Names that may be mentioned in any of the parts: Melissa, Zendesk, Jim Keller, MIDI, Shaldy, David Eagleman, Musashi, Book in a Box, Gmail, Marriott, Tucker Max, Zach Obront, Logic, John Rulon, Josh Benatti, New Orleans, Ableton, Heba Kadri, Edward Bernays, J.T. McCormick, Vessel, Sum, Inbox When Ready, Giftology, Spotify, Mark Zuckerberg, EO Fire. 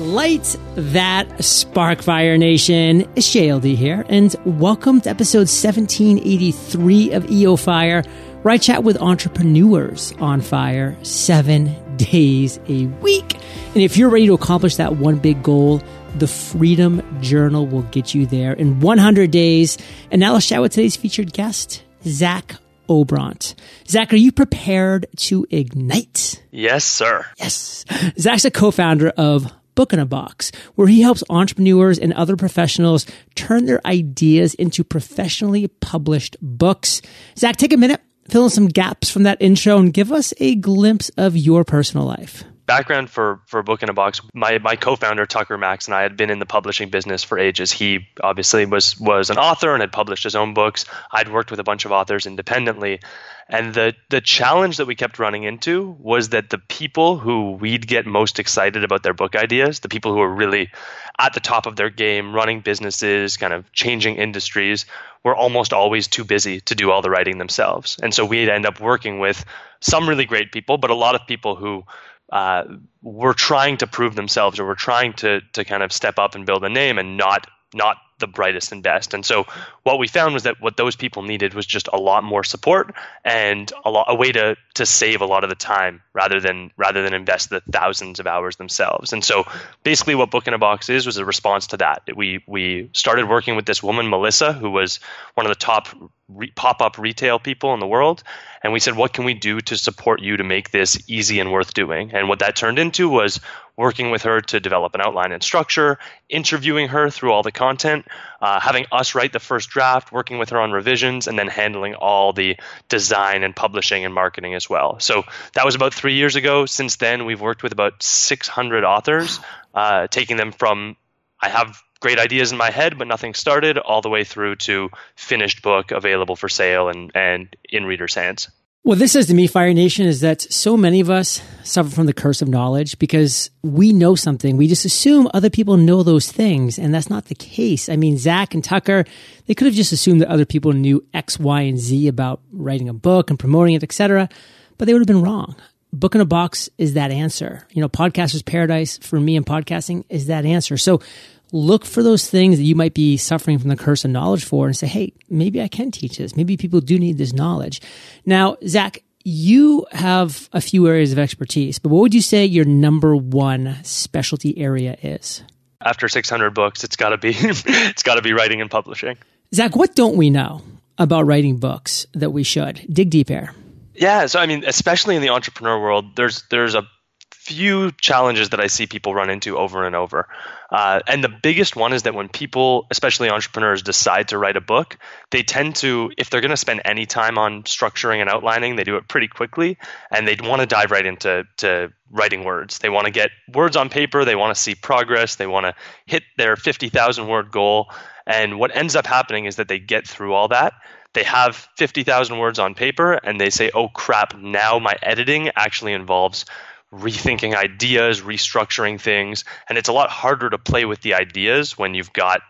Light that Sparkfire Nation. Shaldy here, and welcome to episode 1783 of EO Fire, where I chat with entrepreneurs on fire 7 days a week. And if you're ready to accomplish that one big goal, the Freedom Journal will get you there in 100 days. And now let's chat with today's featured guest, Zach Obront. Zach, are you prepared to ignite? Yes, sir. Yes. Zach's a co-founder of Book in a Box, where he helps entrepreneurs and other professionals turn their ideas into professionally published books. Zach, take a minute, fill in some gaps from that intro, and give us a glimpse of your personal life. Background for Book in a Box, my co-founder Tucker Max and I had been in the publishing business for ages. He obviously was an author and had published his own books. I'd worked with a bunch of authors independently. And the challenge that we kept running into was that the people who we'd get most excited about their book ideas, the people who were really at the top of their game, running businesses, kind of changing industries, were almost always too busy to do all the writing themselves. And so we'd end up working with some really great people, but a lot of people who were trying to prove themselves or were trying to kind of step up and build a name and not the brightest and best. And so what we found was that what those people needed was just a lot more support and a way to save a lot of the time rather than invest the thousands of hours themselves. And so basically what Book in a Box is was a response to that. We started working with this woman, Melissa, who was one of the top pop-up retail people in the world. And we said, what can we do to support you to make this easy and worth doing? And what that turned into was working with her to develop an outline and structure, interviewing her through all the content, having us write the first draft, working with her on revisions, and then handling all the design and publishing and marketing as well. So that was about 3 years ago. Since then, we've worked with about 600 authors, taking them from I have great ideas in my head, but nothing started, all the way through to finished book available for sale and in readers' hands. What this says to me, Fire Nation, is that so many of us suffer from the curse of knowledge because we know something. We just assume other people know those things, and that's not the case. I mean, Zach and Tucker, they could have just assumed that other people knew X, Y, and Z about writing a book and promoting it, etc., but they would have been wrong. Book in a Box is that answer. You know, Podcaster's Paradise for me in podcasting is that answer. So look for those things that you might be suffering from the curse of knowledge for and say, hey, maybe I can teach this. Maybe people do need this knowledge. Now, Zach, you have a few areas of expertise, but what would you say your number one specialty area is? After 600 books, it's got to be writing and publishing. Zach, what don't we know about writing books that we should? Dig deep here. Yeah, so I mean, especially in the entrepreneur world, there's a few challenges that I see people run into over and over. And the biggest one is that when people, especially entrepreneurs, decide to write a book, they tend to, if they're going to spend any time on structuring and outlining, they do it pretty quickly, and they want to dive right into writing words. They want to get words on paper. They want to see progress. They want to hit their 50,000 word goal. And what ends up happening is that they get through all that. They have 50,000 words on paper, and they say, oh, crap, now my editing actually involves rethinking ideas, restructuring things. And it's a lot harder to play with the ideas when you've got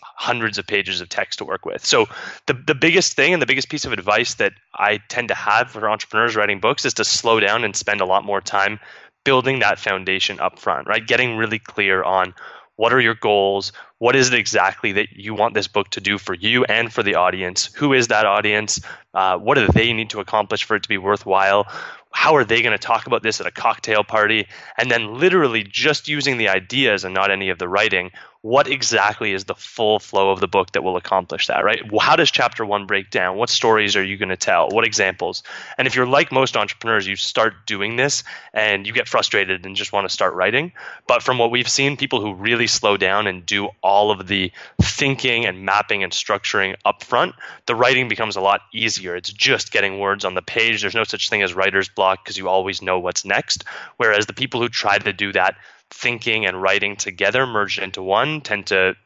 hundreds of pages of text to work with. So the biggest thing and the biggest piece of advice that I tend to have for entrepreneurs writing books is to slow down and spend a lot more time building that foundation up front, right? Getting really clear on what are your goals? What is it exactly that you want this book to do for you and for the audience? Who is that audience? What do they need to accomplish for it to be worthwhile? How are they going to talk about this at a cocktail party? And then literally just using the ideas and not any of the writing, what exactly is the full flow of the book that will accomplish that, right? How does chapter one break down? What stories are you going to tell? What examples? And if you're like most entrepreneurs, you start doing this and you get frustrated and just want to start writing. But from what we've seen, people who really slow down and do all of the thinking and mapping and structuring up front, the writing becomes a lot easier. It's just getting words on the page. There's no such thing as writer's block because you always know what's next. Whereas the people who try to do that thinking and writing together merged into one tend to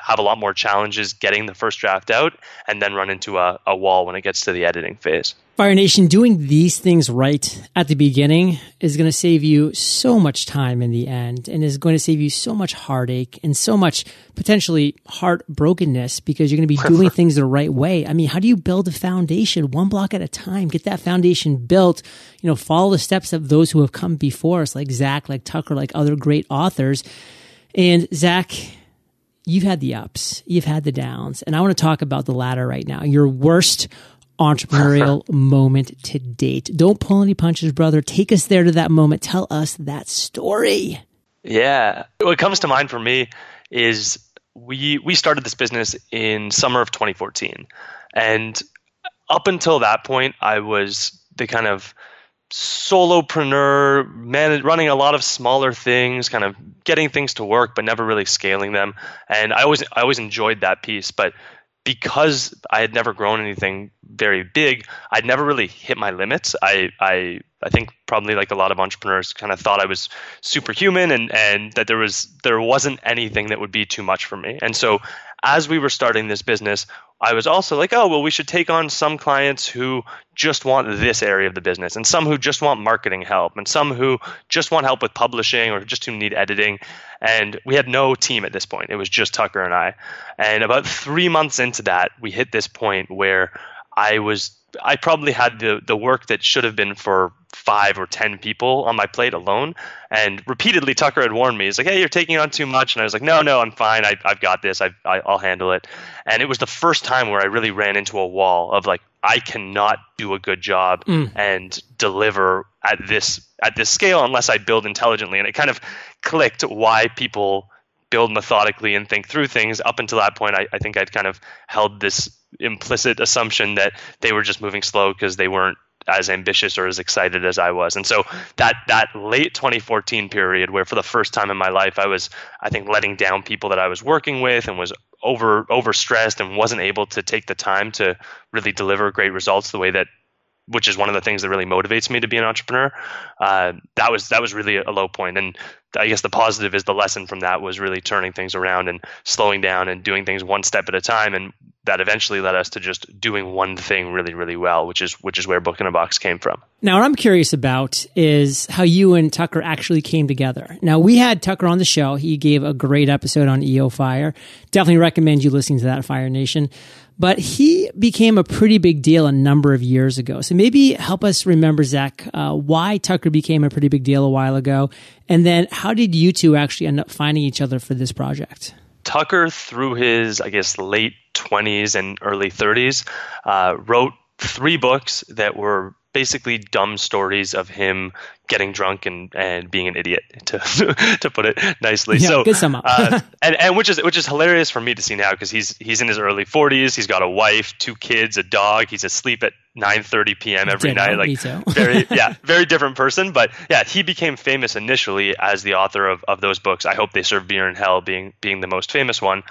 have a lot more challenges getting the first draft out and then run into a wall when it gets to the editing phase. Fire Nation, doing these things right at the beginning is going to save you so much time in the end and is going to save you so much heartache and so much potentially heartbrokenness because you're going to be doing things the right way. I mean, how do you build a foundation one block at a time? Get that foundation built, you know, follow the steps of those who have come before us, like Zach, like Tucker, like other great authors. And Zach, you've had the ups, you've had the downs, and I want to talk about the latter right now. Your worst entrepreneurial moment to date. Don't pull any punches, brother. Take us there to that moment. Tell us that story. Yeah. What comes to mind for me is we started this business in summer of 2014. And up until that point, I was the kind of solopreneur, running a lot of smaller things, kind of getting things to work, but never really scaling them. And I always enjoyed that piece. But because I had never grown anything very big, I'd never really hit my limits. I think probably like a lot of entrepreneurs kind of thought I was superhuman and that there wasn't anything that would be too much for me. And so as we were starting this business, I was also like, oh, well, we should take on some clients who just want this area of the business and some who just want marketing help and some who just want help with publishing or just who need editing. And we had no team at this point. It was just Tucker and I. And about 3 months into that, we hit this point where I probably had the work that should have been for 5 or 10 people on my plate alone. And repeatedly, Tucker had warned me. He's like, hey, you're taking on too much. And I was like, no, I'm fine. I've got this. I'll handle it. And it was the first time where I really ran into a wall of like, I cannot do a good job and deliver at this scale unless I build intelligently. And it kind of clicked why people build methodically and think through things. Up until that point, I think I'd kind of held this implicit assumption that they were just moving slow because they weren't as ambitious or as excited as I was. And so that late 2014 period where for the first time in my life, I was, I think, letting down people that I was working with and was overstressed and wasn't able to take the time to really deliver great results the way that, which is one of the things that really motivates me to be an entrepreneur. That was really a low point. And I guess the positive is the lesson from that was really turning things around and slowing down and doing things one step at a time. And that eventually led us to just doing one thing really, really well, which is where Book in a Box came from. Now, what I'm curious about is how you and Tucker actually came together. Now, we had Tucker on the show. He gave a great episode on EO Fire. Definitely recommend you listening to that, Fire Nation. But he became a pretty big deal a number of years ago. So maybe help us remember, Zach, why Tucker became a pretty big deal a while ago. And then how did you two actually end up finding each other for this project? Tucker, through his, I guess, late 20s and early 30s, wrote 3 books that were basically dumb stories of him getting drunk and being an idiot, to put it nicely. Yeah, so good sum up. and which is hilarious for me to see now because he's in his early 40s. He's got a wife, 2 kids, a dog. He's asleep at 9:30 p.m. every night. Like me too. very different person. But yeah, he became famous initially as the author of those books. I Hope They Serve Beer in Hell being the most famous one.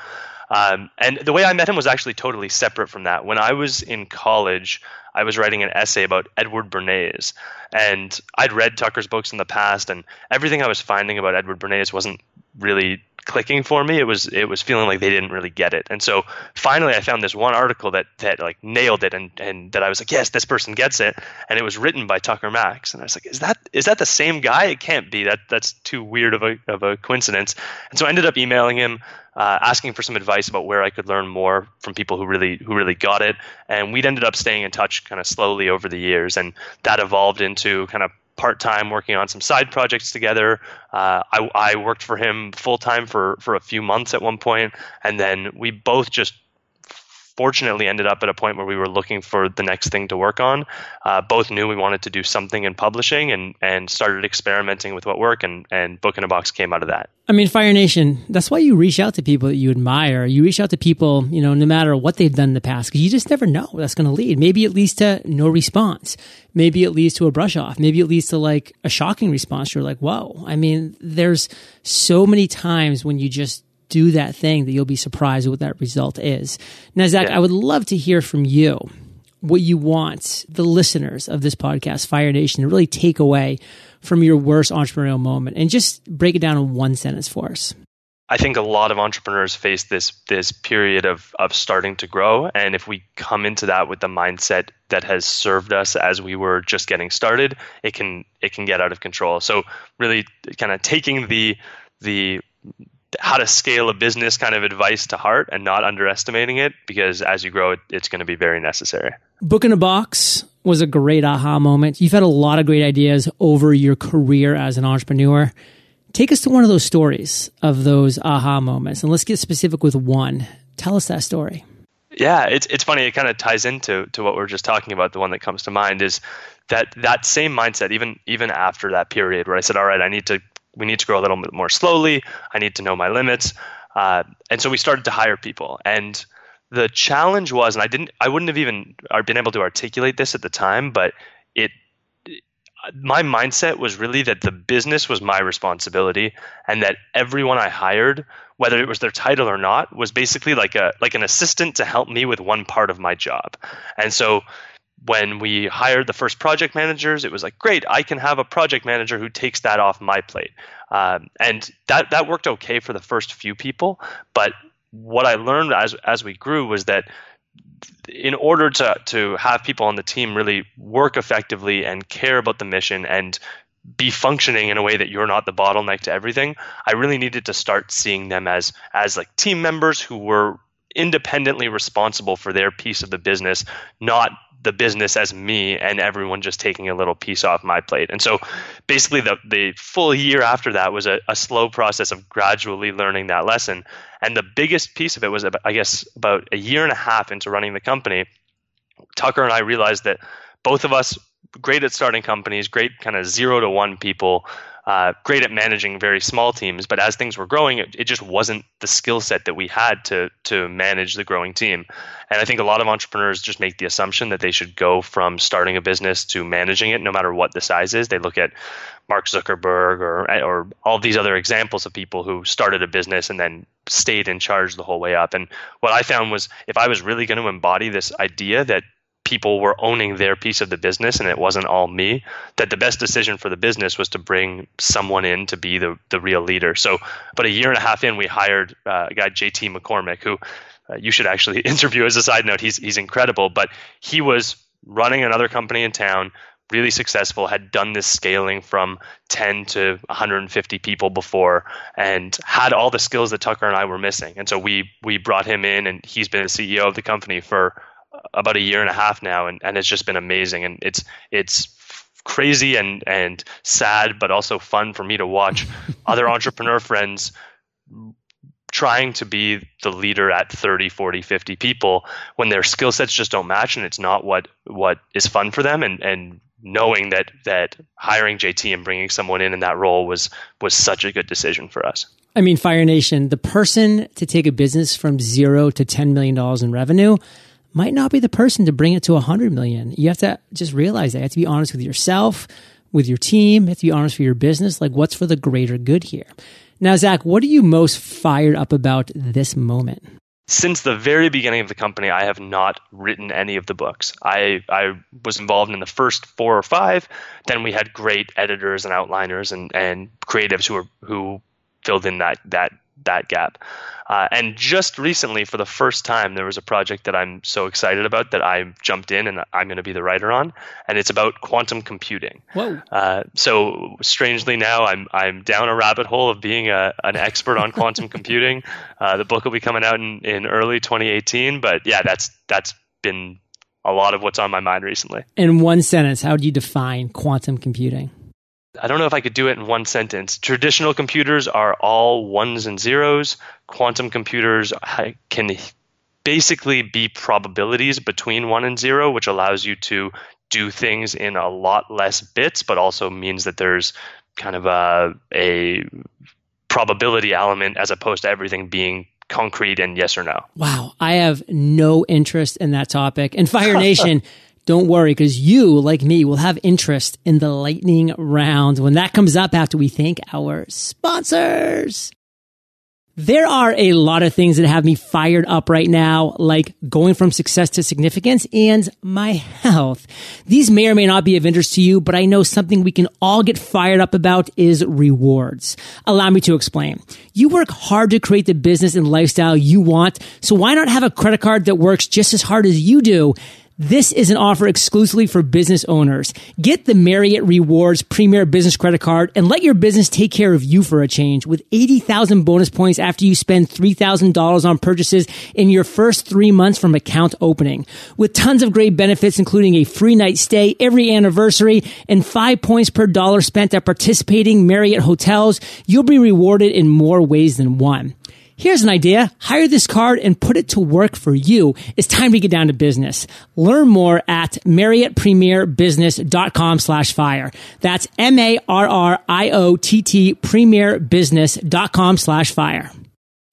And the way I met him was actually totally separate from that. When I was in college, I was writing an essay about Edward Bernays, and I'd read Tucker's books in the past, and everything I was finding about Edward Bernays wasn't really clicking for me. It was feeling like they didn't really get it. And so finally I found this one article that like nailed it and that I was like, yes, this person gets it. And it was written by Tucker Max. And I was like, is that the same guy? It can't be. That's too weird of a coincidence. And so I ended up emailing him, asking for some advice about where I could learn more from people who really got it. And we'd ended up staying in touch kind of slowly over the years. And that evolved into kind of part-time working on some side projects together. I worked for him full-time for a few months at one point, and then we both just fortunately ended up at a point where we were looking for the next thing to work on. Both knew we wanted to do something in publishing and started experimenting with what worked, and Book in a Box came out of that. I mean, Fire Nation, that's why you reach out to people that you admire. You reach out to people, you know, no matter what they've done in the past, because you just never know where that's going to lead. Maybe it leads to no response. Maybe it leads to a brush off. Maybe it leads to like a shocking response. You're like, whoa. I mean, there's so many times when you just do that thing that you'll be surprised at what that result is. Now, Zach, yeah. I would love to hear from you what you want the listeners of this podcast, Fire Nation, to really take away from your worst entrepreneurial moment, and just break it down in one sentence for us. I think a lot of entrepreneurs face this period of starting to grow. And if we come into that with the mindset that has served us as we were just getting started, it can get out of control. So really kind of taking the how to scale a business kind of advice to heart and not underestimating it, because as you grow, it's going to be very necessary. Book in a Box was a great aha moment. You've had a lot of great ideas over your career as an entrepreneur. Take us to one of those stories of those aha moments, and let's get specific with one. Tell us that story. Yeah, it's funny. It kind of ties into what we were just talking about. The one that comes to mind is that same mindset, even after that period where I said, all right, we need to grow a little bit more slowly. I need to know my limits. And so we started to hire people. And the challenge was, and I wouldn't have even been able to articulate this at the time, but my mindset was really that the business was my responsibility, and that everyone I hired, whether it was their title or not, was basically like an assistant to help me with one part of my job. And so when we hired the first project managers, it was like, great, I can have a project manager who takes that off my plate. And that worked okay for the first few people. But what I learned as we grew was that in order to have people on the team really work effectively and care about the mission and be functioning in a way that you're not the bottleneck to everything, I really needed to start seeing them as like team members who were independently responsible for their piece of the business, not the business as me and everyone just taking a little piece off my plate. And so basically the full year after that was a slow process of gradually learning that lesson. And the biggest piece of it was, about a year and a half into running the company, Tucker and I realized that both of us, great at starting companies, great kind of 0 to 1 people, great at managing very small teams. But as things were growing, it just wasn't the skill set that we had to manage the growing team. And I think a lot of entrepreneurs just make the assumption that they should go from starting a business to managing it, no matter what the size is. They look at Mark Zuckerberg or all these other examples of people who started a business and then stayed in charge the whole way up. And what I found was, if I was really going to embody this idea that people were owning their piece of the business and it wasn't all me, that the best decision for the business was to bring someone in to be the real leader. So about a year and a half in, we hired a guy, J.T. McCormick, who you should actually interview as a side note. He's incredible, but he was running another company in town, really successful, had done this scaling from 10 to 150 people before, and had all the skills that Tucker and I were missing. And so we brought him in, and he's been the CEO of the company for about a year and a half now, and it's just been amazing. And it's crazy and sad, but also fun for me to watch other entrepreneur friends trying to be the leader at 30, 40, 50 people when their skill sets just don't match, and it's not what is fun for them. And knowing that hiring JT and bringing someone in that role was such a good decision for us. I mean, Fire Nation, the person to take a business from $0 to $10 million in revenue might not be the person to bring it to 100 million. You have to just realize that. You have to be honest with yourself, with your team. You have to be honest with your business. Like, what's for the greater good here? Now, Zach, what are you most fired up about this moment? Since the very beginning of the company, I have not written any of the books. I was involved in the first 4 or 5. Then we had great editors and outliners and creatives who filled in that gap. And just recently, for the first time, there was a project that I'm so excited about that I jumped in and I'm going to be the writer on, and it's about quantum computing. Whoa. So strangely now, I'm down a rabbit hole of being an expert on quantum computing. The book will be coming out in early 2018, but yeah, that's been a lot of what's on my mind recently. In one sentence, how do you define quantum computing? I don't know if I could do it in one sentence. Traditional computers are all 1s and 0s. Quantum computers can basically be probabilities between 1 and 0, which allows you to do things in a lot less bits, but also means that there's kind of a probability element as opposed to everything being concrete and yes or no. Wow. I have no interest in that topic. And Fire Nation, don't worry, because you, like me, will have interest in the lightning round when that comes up after we thank our sponsors. There are a lot of things that have me fired up right now, like going from success to significance and my health. These may or may not be of interest to you, but I know something we can all get fired up about is rewards. Allow me to explain. You work hard to create the business and lifestyle you want, so why not have a credit card that works just as hard as you do? This is an offer exclusively for business owners. Get the Marriott Rewards Premier Business Credit Card and let your business take care of you for a change with 80,000 bonus points after you spend $3,000 on purchases in your first 3 months from account opening. With tons of great benefits, including a free night stay every anniversary and 5 points per dollar spent at participating Marriott hotels, you'll be rewarded in more ways than one. Here's an idea. Hire this card and put it to work for you. It's time to get down to business. Learn more at MarriottPremierBusiness.com/fire. That's MARRIOTT PremierBusiness.com/fire.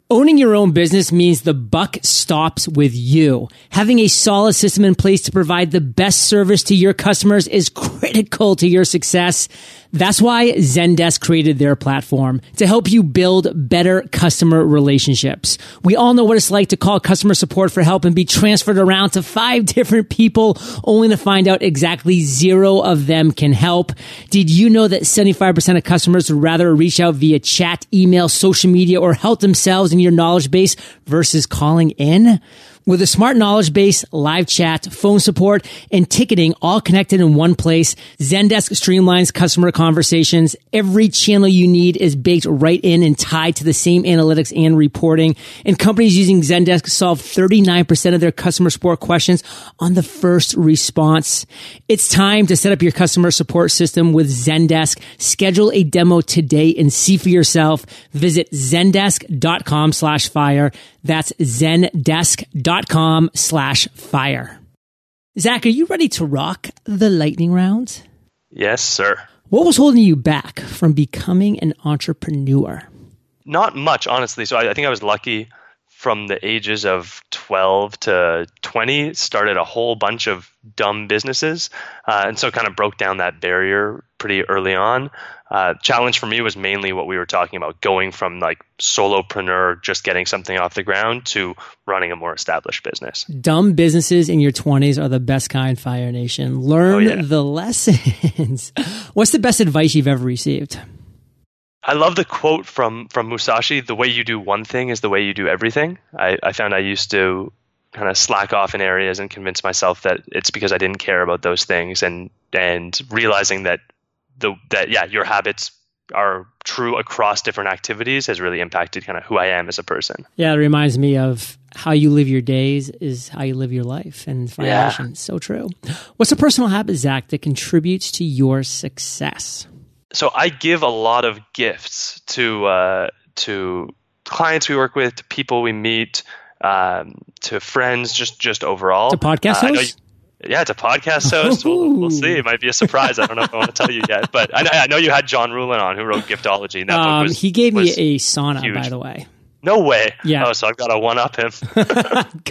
Owning your own business means the buck stops with you. Having a solid system in place to provide the best service to your customers is critical to your success. That's why Zendesk created their platform to help you build better customer relationships. We all know what it's like to call customer support for help and be transferred around to 5 different people only to find out exactly 0 of them can help. Did you know that 75% of customers would rather reach out via chat, email, social media, or help themselves in your knowledge base versus calling in? With a smart knowledge base, live chat, phone support, and ticketing all connected in one place, Zendesk streamlines customer conversations. Every channel you need is baked right in and tied to the same analytics and reporting. And companies using Zendesk solve 39% of their customer support questions on the first response. It's time to set up your customer support system with Zendesk. Schedule a demo today and see for yourself. Visit Zendesk.com/fire. That's Zendesk.com/fire. Zach, are you ready to rock the lightning round? Yes, sir. What was holding you back from becoming an entrepreneur? Not much, honestly. So I think I was lucky from the ages of 12 to 20, started a whole bunch of dumb businesses. And so kind of broke down that barrier pretty early on. Challenge for me was mainly what we were talking about, going from like solopreneur, just getting something off the ground, to running a more established business. Dumb businesses in your 20s are the best kind, Fire Nation. Learn the lessons. What's the best advice you've ever received? I love the quote from Musashi, the way you do one thing is the way you do everything. I found I used to kind of slack off in areas and convince myself that it's because I didn't care about those things, and realizing that your habits are true across different activities has really impacted kind of who I am as a person. Yeah, it reminds me of how you live your days is how you live your life. And Fire Nation, so true. What's a personal habit, Zach, that contributes to your success? So I give a lot of gifts to clients we work with, to people we meet, to friends, just overall. To podcast hosts? Yeah, to podcast hosts. We'll see. It might be a surprise. I don't know if I want to tell you yet. But I know you had John Rulon on, who wrote Giftology. And that book was, he gave me a sauna, huge. By the way. No way. Yeah. Oh, so I've got to one-up him.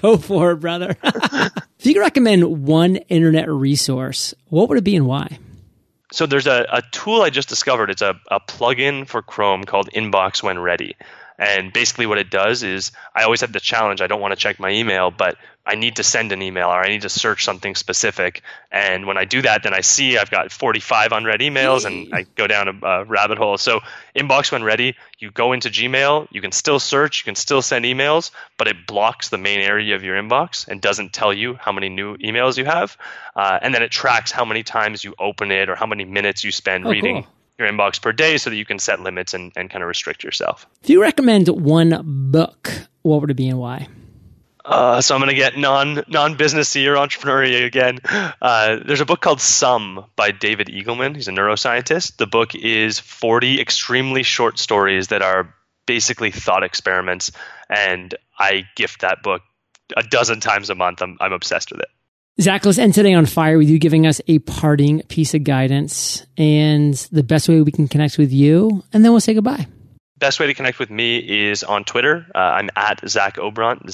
Go for it, brother. If you could recommend one internet resource, what would it be and why? So there's a tool I just discovered. It's a plugin for Chrome called Inbox When Ready. And basically what it does is, I always have the challenge, I don't want to check my email, but I need to send an email, or I need to search something specific. And when I do that, then I see I've got 45 unread emails, and I go down a rabbit hole. So Inbox When Ready, you go into Gmail, you can still search, you can still send emails, but it blocks the main area of your inbox and doesn't tell you how many new emails you have. And then it tracks how many times you open it or how many minutes you spend reading your inbox per day, so that you can set limits and kind of restrict yourself. If you recommend one book, what would it be and why? So I'm going to get non-businessy or entrepreneurial again. There's a book called Sum by David Eagleman. He's a neuroscientist. The book is 40 extremely short stories that are basically thought experiments, and I gift that book 12 times a month. I'm obsessed with it. Zach, let's end today on fire with you giving us a parting piece of guidance and the best way we can connect with you, and then we'll say goodbye. Best way to connect with me is on Twitter. I'm at Zach Obront,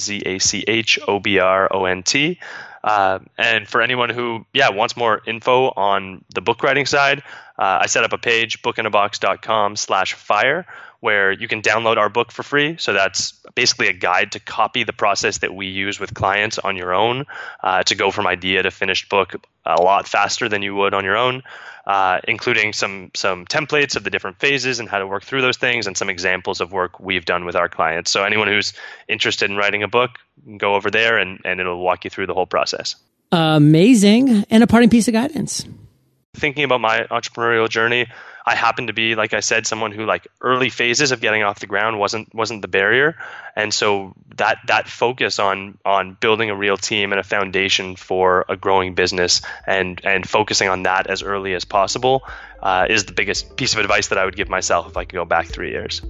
ZACHOBRONT. And for anyone who wants more info on the book writing side, I set up a page, bookinabox.com/fire, where you can download our book for free. So that's basically a guide to copy the process that we use with clients on your own, to go from idea to finished book a lot faster than you would on your own, including some templates of the different phases and how to work through those things, and some examples of work we've done with our clients. So anyone who's interested in writing a book, go over there and it'll walk you through the whole process. Amazing. And a parting piece of guidance. Thinking about my entrepreneurial journey, I happen to be, like I said, someone who, like, early phases of getting off the ground wasn't the barrier. And so that focus on building a real team and a foundation for a growing business and focusing on that as early as possible is the biggest piece of advice that I would give myself if I could go back 3 years.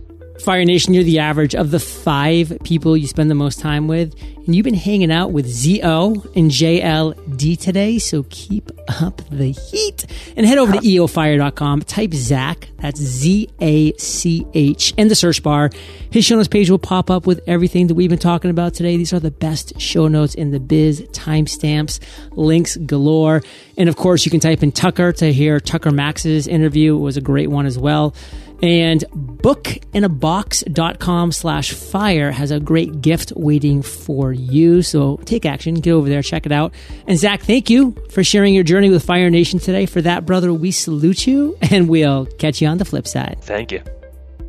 Fire Nation, you're the average of the 5 people you spend the most time with. And you've been hanging out with ZO and JLD today, so keep up the heat. And head over to eofire.com, type Zach, that's Z-A-C-H, in the search bar. His show notes page will pop up with everything that we've been talking about today. These are the best show notes in the biz, timestamps, links galore. And of course, you can type in Tucker to hear Tucker Max's interview. It was a great one as well. And bookinabox.com/fire has a great gift waiting for you. So take action, get over there, check it out. And Zach, thank you for sharing your journey with Fire Nation today. For that, brother, we salute you and we'll catch you on the flip side. Thank you.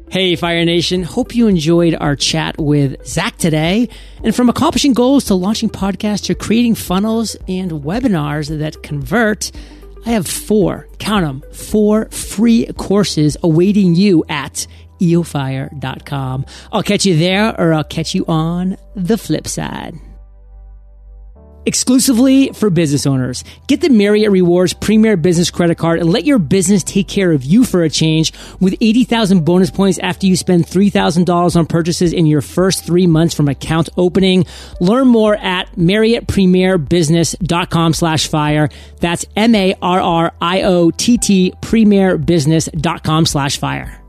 Hey, Fire Nation. Hope you enjoyed our chat with Zach today. And from accomplishing goals to launching podcasts to creating funnels and webinars that convert, I have 4, count them, 4 free courses awaiting you at eofire.com. I'll catch you there, or I'll catch you on the flip side. Exclusively for business owners. Get the Marriott Rewards Premier Business Credit Card and let your business take care of you for a change with 80,000 bonus points after you spend $3,000 on purchases in your first 3 months from account opening. Learn more at marriottpremierbusiness.com/fire. That's MARRIOTT premierbusiness.com/fire.